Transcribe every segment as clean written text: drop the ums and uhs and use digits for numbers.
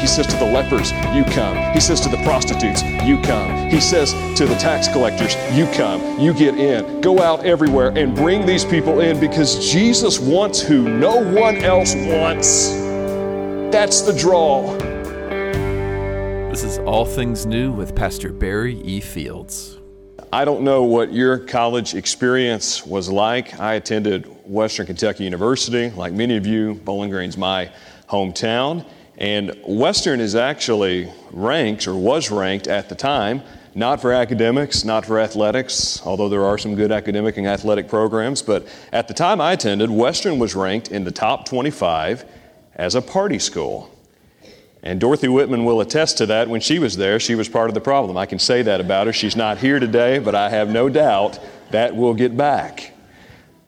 He says to the lepers, you come. He says to the prostitutes, you come. He says to the tax collectors, you come. You get in. Go out everywhere and bring these people in, because Jesus wants who no one else wants. That's the draw. This is All Things New with Pastor Barry E. Fields. I don't know what your college experience was like. I attended Western Kentucky University. Like many of you, Bowling Green's my hometown. And Western is actually ranked, or was ranked at the time, not for academics, not for athletics, although there are some good academic and athletic programs. But at the time I attended, Western was ranked in the top 25 as a party school. And Dorothy Whitman will attest to that. When she was there, she was part of the problem. I can say that about her. She's not here today, but I have no doubt that will get back.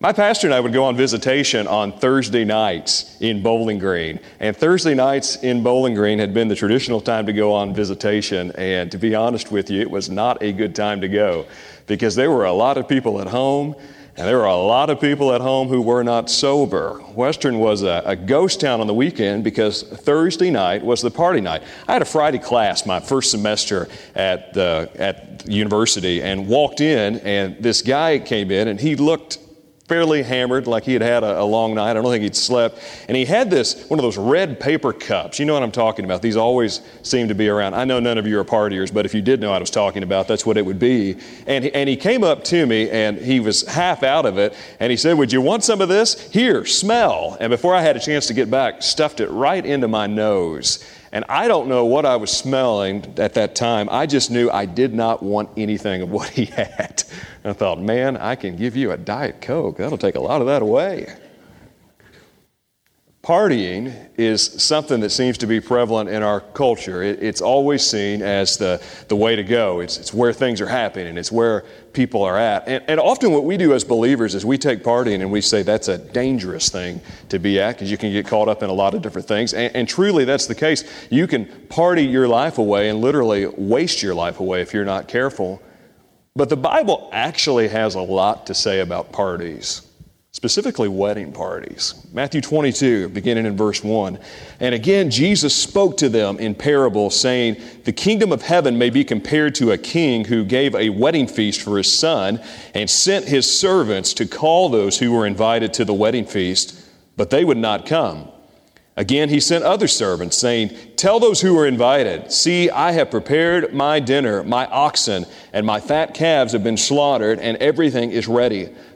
My pastor and I would go on visitation on Thursday nights in Bowling Green. And Thursday nights in Bowling Green had been the traditional time to go on visitation. And to be honest with you, it was not a good time to go, because there were a lot of people at home. And there were a lot of people at home who were not sober. Western was a ghost town on the weekend, because Thursday night was the party night. I had a Friday class my first semester at university, and walked in, and this guy came in, and he looked fairly hammered, like he had had a long night. I don't think he'd slept. And he had this, one of those red paper cups. You know what I'm talking about. These always seem to be around. I know none of you are partiers, but if you did know what I was talking about, that's what it would be. And he came up to me, and he was half out of it. And he said, would you want some of this? Here, smell. And before I had a chance to get back, stuffed it right into my nose. And I don't know what I was smelling at that time. I just knew I did not want anything of what he had. And I thought, man, I can give you a Diet Coke. That'll take a lot of that away. Partying is something that seems to be prevalent in our culture. It's always seen as the way to go. It's where things are happening. It's where people are at. And often what we do as believers is we take partying and we say that's a dangerous thing to be at, because you can get caught up in a lot of different things. And truly, that's the case. You can party your life away and literally waste your life away if you're not careful. But the Bible actually has a lot to say about parties. Specifically wedding parties. Matthew 22, beginning in verse 1. And again, Jesus spoke to them in parables, saying, the kingdom of heaven may be compared to a king who gave a wedding feast for his son and sent his servants to call those who were invited to the wedding feast, but they would not come. Again, he sent other servants, saying, tell those who were invited, see, I have prepared my dinner, my oxen and my fat calves have been slaughtered, and everything is ready.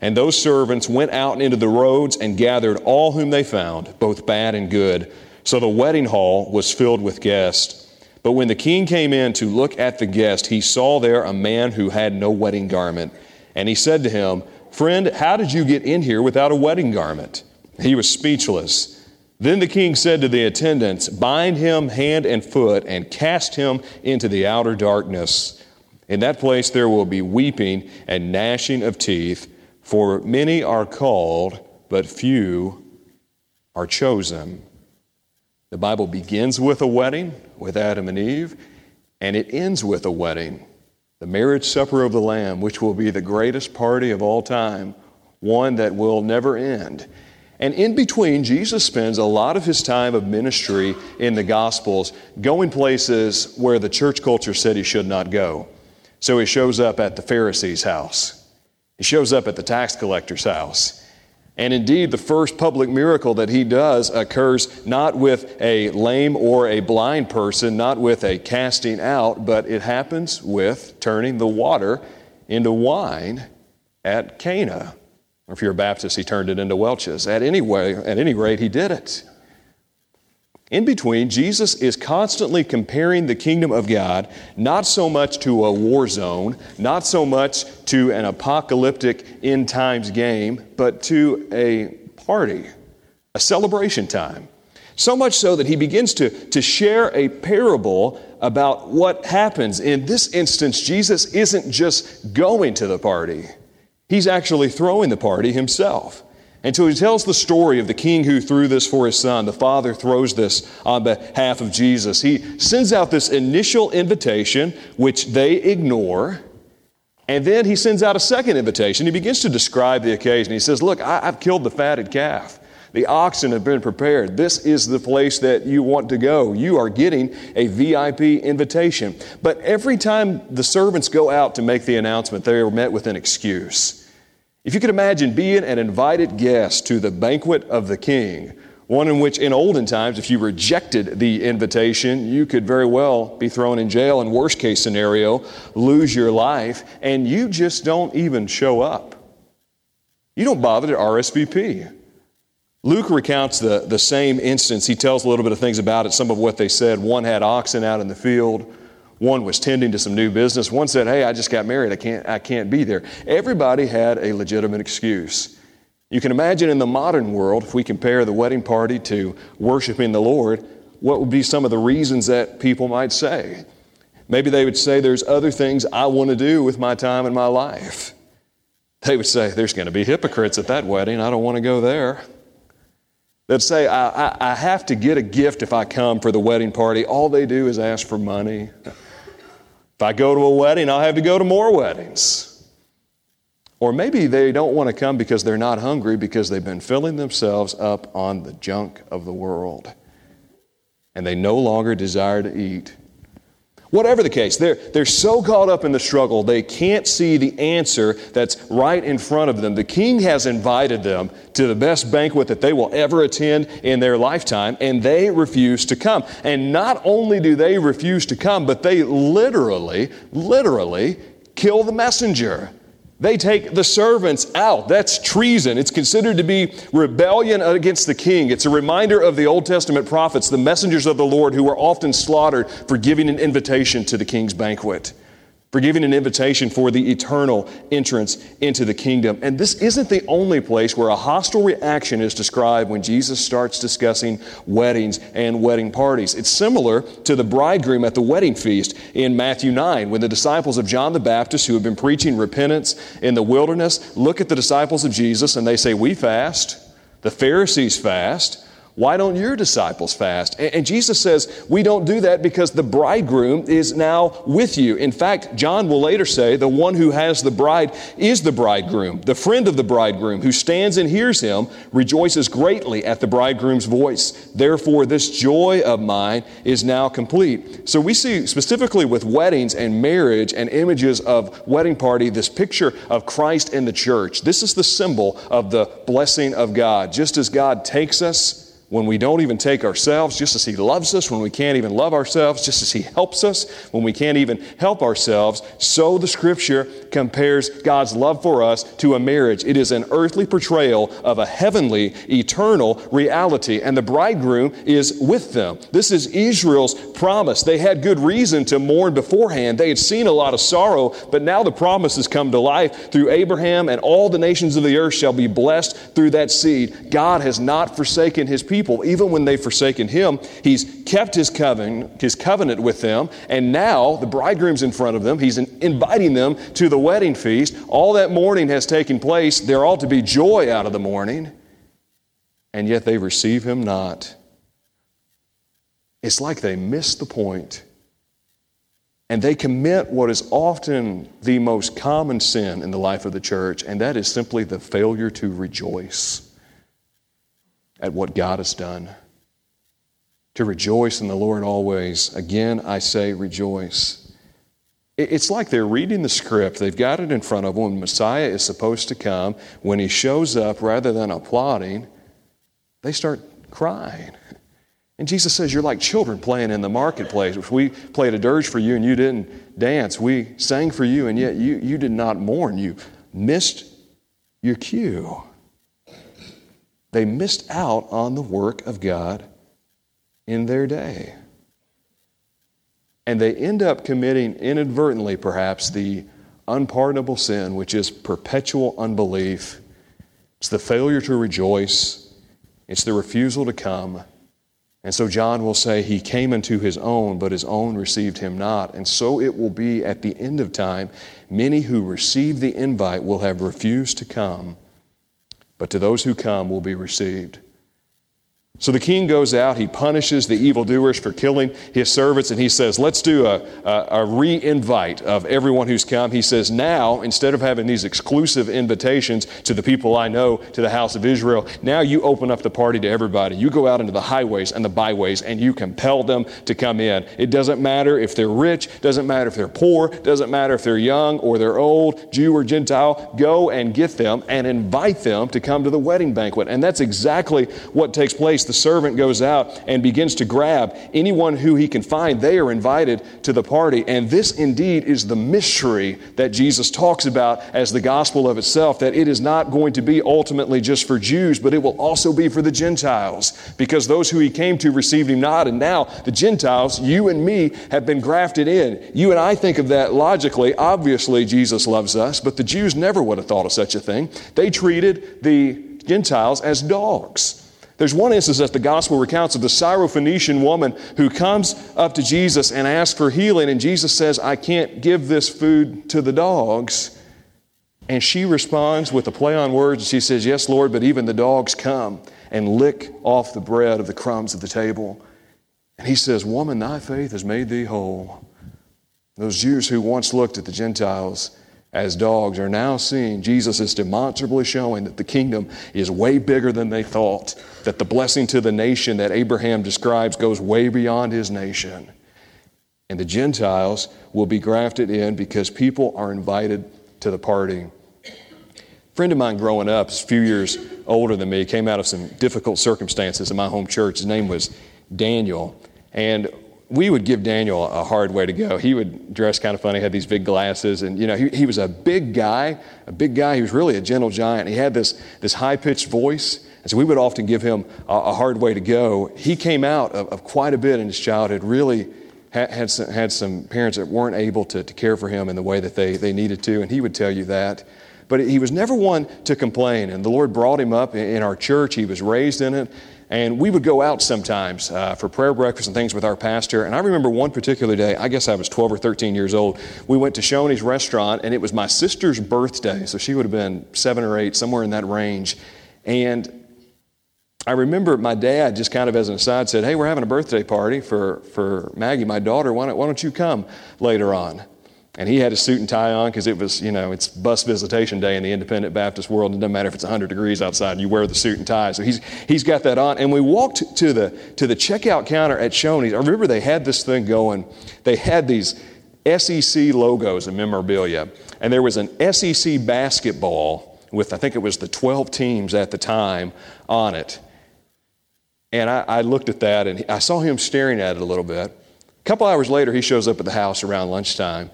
And those servants went out into the roads and gathered all whom they found, both bad and good. So the wedding hall was filled with guests. But when the king came in to look at the guest, he saw there a man who had no wedding garment. And he said to him, friend, how did you get in here without a wedding garment? He was speechless. Then the king said to the attendants, bind him hand and foot and cast him into the outer darkness. In that place there will be weeping and gnashing of teeth, for many are called, but few are chosen. The Bible begins with a wedding, with Adam and Eve, and it ends with a wedding, the marriage supper of the Lamb, which will be the greatest party of all time, one that will never end. And in between, Jesus spends a lot of his time of ministry in the Gospels going places where the church culture said he should not go. So he shows up at the Pharisees' house. He shows up at the tax collector's house. And indeed, the first public miracle that he does occurs not with a lame or a blind person, not with a casting out, but it happens with turning the water into wine at Cana. Or if you're a Baptist, he turned it into Welch's. At any rate, he did it. In between, Jesus is constantly comparing the kingdom of God not so much to a war zone, not so much to an apocalyptic end times game, but to a party, a celebration time. So much so that he begins to share a parable about what happens. In this instance, Jesus isn't just going to the party. He's actually throwing the party himself. And so he tells the story of the king who threw this for his son. The father throws this on behalf of Jesus. He sends out this initial invitation, which they ignore. And then he sends out a second invitation. He begins to describe the occasion. He says, look, I've killed the fatted calf. The oxen have been prepared. This is the place that you want to go. You are getting a VIP invitation. But every time the servants go out to make the announcement, they are met with an excuse. If you could imagine being an invited guest to the banquet of the king, one in which in olden times, if you rejected the invitation, you could very well be thrown in jail and, worst case scenario, lose your life, and you just don't even show up. You don't bother to RSVP. Luke recounts the same instance. He tells a little bit of things about it, some of what they said. One had oxen out in the field. One was tending to some new business. One said, hey, I just got married. I can't be there. Everybody had a legitimate excuse. You can imagine in the modern world, if we compare the wedding party to worshiping the Lord, what would be some of the reasons that people might say? Maybe they would say, there's other things I want to do with my time and my life. They would say, there's going to be hypocrites at that wedding. I don't want to go there. They'd say, I have to get a gift if I come for the wedding party. All they do is ask for money. If I go to a wedding, I'll have to go to more weddings. Or maybe they don't want to come because they're not hungry, because they've been filling themselves up on the junk of the world, and they no longer desire to eat. Whatever the case, they're so caught up in the struggle, they can't see the answer that's right in front of them. The king has invited them to the best banquet that they will ever attend in their lifetime, and they refuse to come. And not only do they refuse to come, but they literally kill the messenger. They take the servants out. That's treason. It's considered to be rebellion against the king. It's a reminder of the Old Testament prophets, the messengers of the Lord, who were often slaughtered for giving an invitation to the king's banquet, for giving an invitation for the eternal entrance into the kingdom. And this isn't the only place where a hostile reaction is described when Jesus starts discussing weddings and wedding parties. It's similar to the bridegroom at the wedding feast in Matthew 9, when the disciples of John the Baptist, who have been preaching repentance in the wilderness, look at the disciples of Jesus and they say, we fast, the Pharisees fast, why don't your disciples fast? And Jesus says, we don't do that because the bridegroom is now with you. In fact, John will later say, the one who has the bride is the bridegroom. The friend of the bridegroom who stands and hears him rejoices greatly at the bridegroom's voice. Therefore, this joy of mine is now complete. So we see specifically with weddings and marriage and images of wedding party, this picture of Christ and the church. This is the symbol of the blessing of God. Just as God takes us when we don't even take ourselves, just as He loves us when we can't even love ourselves, just as He helps us when we can't even help ourselves, so the Scripture compares God's love for us to a marriage. It is an earthly portrayal of a heavenly, eternal reality, and the bridegroom is with them. This is Israel's promise. They had good reason to mourn beforehand. They had seen a lot of sorrow, but now the promise has come to life through Abraham, and all the nations of the earth shall be blessed through that seed. God has not forsaken His people. Even when they've forsaken Him, He's kept His covenant with them, and now the bridegroom's in front of them. He's inviting them to the wedding feast. All that mourning has taken place. There ought to be joy out of the mourning, and yet they receive Him not. It's like they miss the point, and they commit what is often the most common sin in the life of the church, and that is simply the failure to rejoice at what God has done. To rejoice in the Lord always. Again, I say rejoice. It's like they're reading the script. They've got it in front of them. When Messiah is supposed to come, when He shows up, rather than applauding, they start crying. And Jesus says, you're like children playing in the marketplace. If we played a dirge for you and you didn't dance, we sang for you and yet you did not mourn. You missed your cue. They missed out on the work of God in their day. And they end up committing inadvertently, perhaps, the unpardonable sin, which is perpetual unbelief. It's the failure to rejoice. It's the refusal to come. And so John will say, he came unto his own, but his own received him not. And so it will be at the end of time, many who receive the invite will have refused to come, but to those who come will be received. So the king goes out, he punishes the evildoers for killing his servants, and he says, let's do a re-invite of everyone who's come. He says, now, instead of having these exclusive invitations to the people I know, to the house of Israel, now you open up the party to everybody. You go out into the highways and the byways, and you compel them to come in. It doesn't matter if they're rich, doesn't matter if they're poor, doesn't matter if they're young or they're old, Jew or Gentile, go and get them and invite them to come to the wedding banquet. And that's exactly what takes place. The servant goes out and begins to grab anyone who he can find. They are invited to the party. And this indeed is the mystery that Jesus talks about as the gospel of itself, that it is not going to be ultimately just for Jews, but it will also be for the Gentiles, because those who he came to received him not. And now the Gentiles, you and me, have been grafted in. You and I think of that logically. Obviously, Jesus loves us, but the Jews never would have thought of such a thing. They treated the Gentiles as dogs. There's one instance that the gospel recounts of the Syrophoenician woman who comes up to Jesus and asks for healing, and Jesus says, I can't give this food to the dogs. And she responds with a play on words, and she says, yes, Lord, but even the dogs come and lick off the bread of the crumbs of the table. And he says, woman, thy faith has made thee whole. Those Jews who once looked at the Gentiles as dogs are now seen. Jesus is demonstrably showing that the kingdom is way bigger than they thought, that the blessing to the nation that Abraham describes goes way beyond his nation. And the Gentiles will be grafted in because people are invited to the party. A friend of mine growing up, a few years older than me, came out of some difficult circumstances in my home church. His name was Daniel. And we would give Daniel a hard way to go. He would dress kind of funny, had these big glasses, and he was a big guy. He was really a gentle giant. He had this high-pitched voice, and so we would often give him a hard way to go. He came out of quite a bit in his childhood, really had some parents that weren't able to care for him in the way that they needed to, and he would tell you that. But he was never one to complain, and the Lord brought him up in our church. He was raised in it. And we would go out sometimes for prayer breakfast and things with our pastor. And I remember one particular day, I guess I was 12 or 13 years old, we went to Shoney's restaurant, and it was my sister's birthday. So she would have been 7 or 8, somewhere in that range. And I remember my dad just kind of as an aside said, hey, we're having a birthday party for Maggie, my daughter. Why don't you come later on? And he had his suit and tie on because it was, it's bus visitation day in the independent Baptist world. It doesn't matter if it's 100 degrees outside, you wear the suit and tie. So he's got that on. And we walked to the checkout counter at Shoney's. I remember they had this thing going. They had these SEC logos and memorabilia. And there was an SEC basketball with, I think it was the 12 teams at the time on it. And I looked at that and I saw him staring at it a little bit. A couple hours later, he shows up at the house around lunchtime.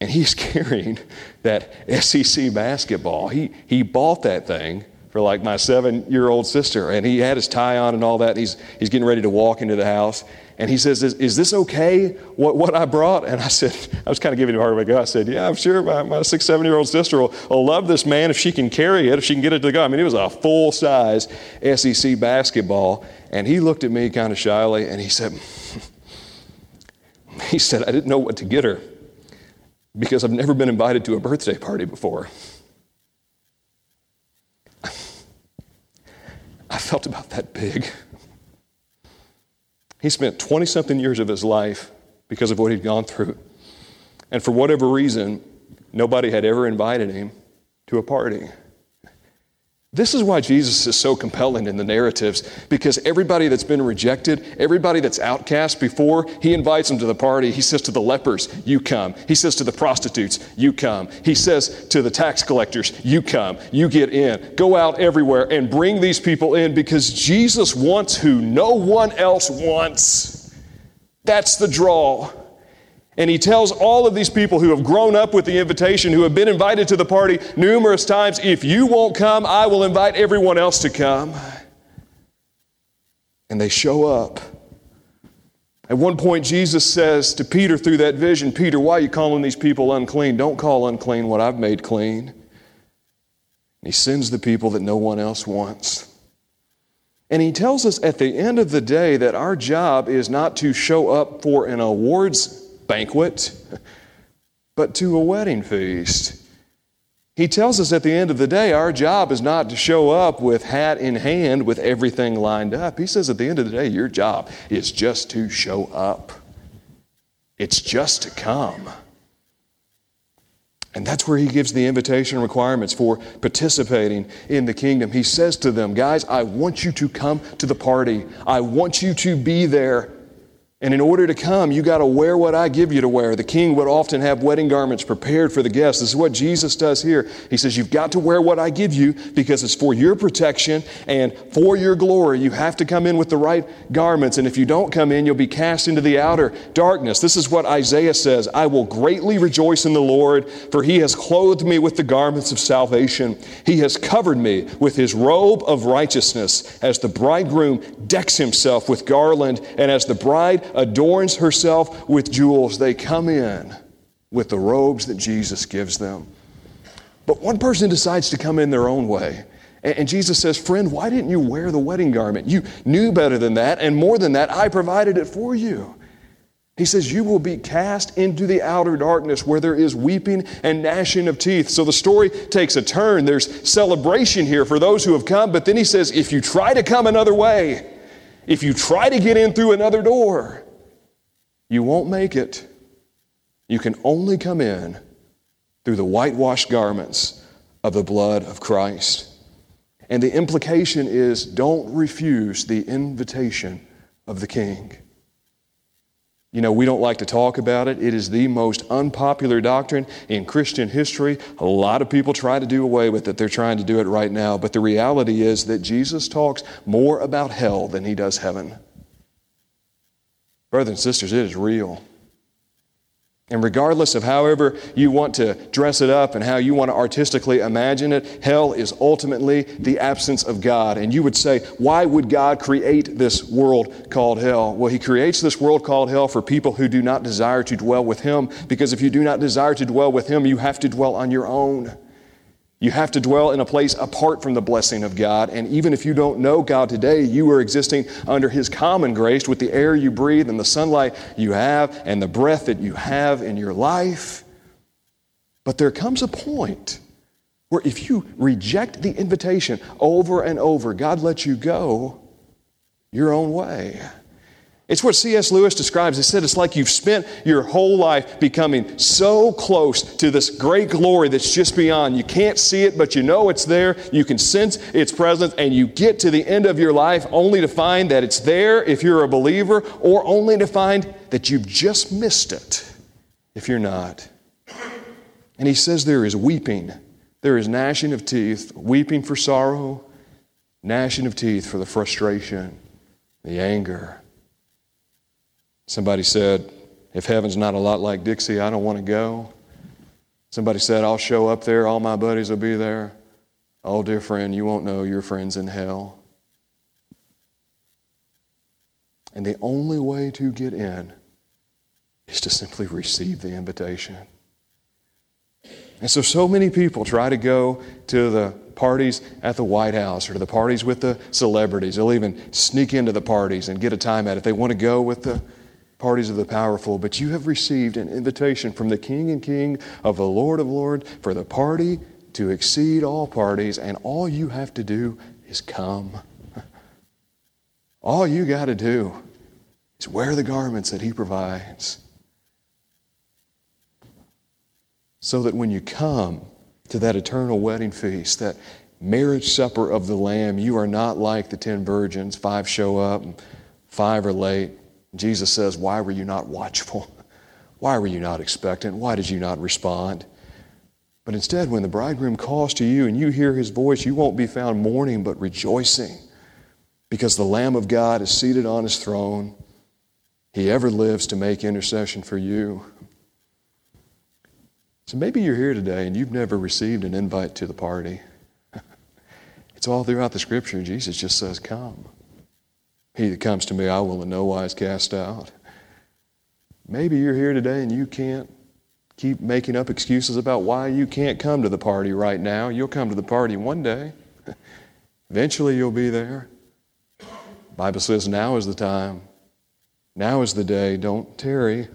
And he's carrying that SEC basketball. He bought that thing for like my 7-year-old sister, and he had his tie on and all that. And he's getting ready to walk into the house, and he says, "Is this okay? What I brought?" And I said, I was kind of giving him a hard way to go. I said, "Yeah, I'm sure my 6-7-year-old sister will love this, man, if she can carry it, if she can get it to go." I mean, it was a full size SEC basketball, and he looked at me kind of shyly, and he said, "I didn't know what to get her, because I've never been invited to a birthday party before." I felt about that big. He spent 20-something years of his life because of what he'd gone through. And for whatever reason, nobody had ever invited him to a party. This is why Jesus is so compelling in the narratives, because everybody that's been rejected, everybody that's outcast before, he invites them to the party. He says to the lepers, you come. He says to the prostitutes, you come. He says to the tax collectors, you come. You get in. Go out everywhere and bring these people in, because Jesus wants who no one else wants. That's the draw. And he tells all of these people who have grown up with the invitation, who have been invited to the party numerous times, if you won't come, I will invite everyone else to come. And they show up. At one point, Jesus says to Peter through that vision, Peter, why are you calling these people unclean? Don't call unclean what I've made clean. And he sends the people that no one else wants. And he tells us at the end of the day that our job is not to show up for an awards banquet, but to a wedding feast. He tells us at the end of the day, our job is not to show up with hat in hand with everything lined up. He says at the end of the day, your job is just to show up. It's just to come. And that's where he gives the invitation requirements for participating in the kingdom. He says to them, guys, I want you to come to the party. I want you to be there. And in order to come, you got to wear what I give you to wear. The king would often have wedding garments prepared for the guests. This is what Jesus does here. He says, you've got to wear what I give you because it's for your protection and for your glory. You have to come in with the right garments. And if you don't come in, you'll be cast into the outer darkness. This is what Isaiah says, I will greatly rejoice in the Lord, for he has clothed me with the garments of salvation. He has covered me with his robe of righteousness, as the bridegroom decks himself with garland and as the bride adorns herself with jewels. They come in with the robes that Jesus gives them. But one person decides to come in their own way. And Jesus says, friend, why didn't you wear the wedding garment? You knew better than that, and more than that, I provided it for you. He says, you will be cast into the outer darkness where there is weeping and gnashing of teeth. So the story takes a turn. There's celebration here for those who have come, but then he says, if you try to come another way, if you try to get in through another door, you won't make it. You can only come in through the whitewashed garments of the blood of Christ. And the implication is, don't refuse the invitation of the King. You know, we don't like to talk about it. It is the most unpopular doctrine in Christian history. A lot of people try to do away with it. They're trying to do it right now. But the reality is that Jesus talks more about hell than he does heaven. Brothers and sisters, it is real. And regardless of however you want to dress it up and how you want to artistically imagine it, hell is ultimately the absence of God. And you would say, why would God create this world called hell? Well, he creates this world called hell for people who do not desire to dwell with him, because if you do not desire to dwell with him, you have to dwell on your own. You have to dwell in a place apart from the blessing of God. And even if you don't know God today, you are existing under his common grace with the air you breathe and the sunlight you have and the breath that you have in your life. But there comes a point where if you reject the invitation over and over, God lets you go your own way. It's what C.S. Lewis describes. He said, it's like you've spent your whole life becoming so close to this great glory that's just beyond. You can't see it, but you know it's there. You can sense its presence, and you get to the end of your life only to find that it's there if you're a believer, or only to find that you've just missed it if you're not. And he says there is weeping. There is gnashing of teeth, weeping for sorrow, gnashing of teeth for the frustration, the anger. Somebody said, if heaven's not a lot like Dixie, I don't want to go. Somebody said, I'll show up there, all my buddies will be there. Oh, dear friend, you won't know your friend's in hell. And the only way to get in is to simply receive the invitation. And so many people try to go to the parties at the White House or to the parties with the celebrities. They'll even sneak into the parties and get a time at it. They want to go with the parties of the powerful, but you have received an invitation from the King and King of Lord for the party to exceed all parties, and all you have to do is come. All you got to do is wear the garments that he provides, so that when you come to that eternal wedding feast, that marriage supper of the Lamb, you are not like the 10 virgins. 5 show up and 5 are late. Jesus says, why were you not watchful? Why were you not expectant? Why did you not respond? But instead, when the bridegroom calls to you and you hear his voice, you won't be found mourning but rejoicing, because the Lamb of God is seated on his throne. He ever lives to make intercession for you. So maybe you're here today and you've never received an invite to the party. It's all throughout the Scripture. Jesus just says, come. He that comes to me, I will in no wise cast out. Maybe you're here today and you can't keep making up excuses about why you can't come to the party right now. You'll come to the party one day. Eventually you'll be there. The Bible says now is the time. Now is the day. Don't tarry.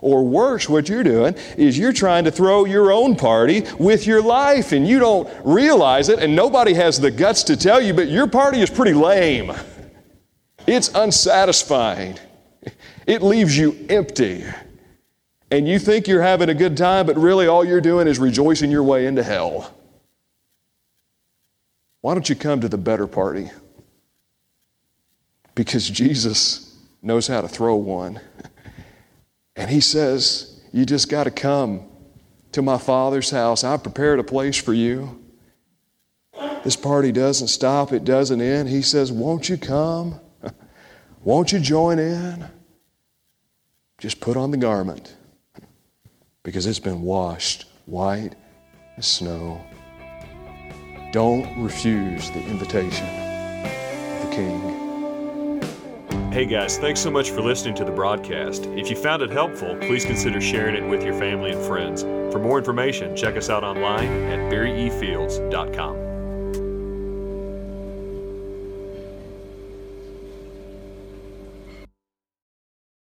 Or worse, what you're doing is you're trying to throw your own party with your life, and you don't realize it, and nobody has the guts to tell you, but your party is pretty lame. It's unsatisfying. It leaves you empty. And you think you're having a good time, but really all you're doing is rejoicing your way into hell. Why don't you come to the better party? Because Jesus knows how to throw one. And He says, you just got to come to my Father's house. I've prepared a place for you. This party doesn't stop. It doesn't end. He says, won't you come? Won't you join in? Just put on the garment, because it's been washed white as snow. Don't refuse the invitation of the King. Hey guys, thanks so much for listening to the broadcast. If you found it helpful, please consider sharing it with your family and friends. For more information, check us out online at BarryEFields.com.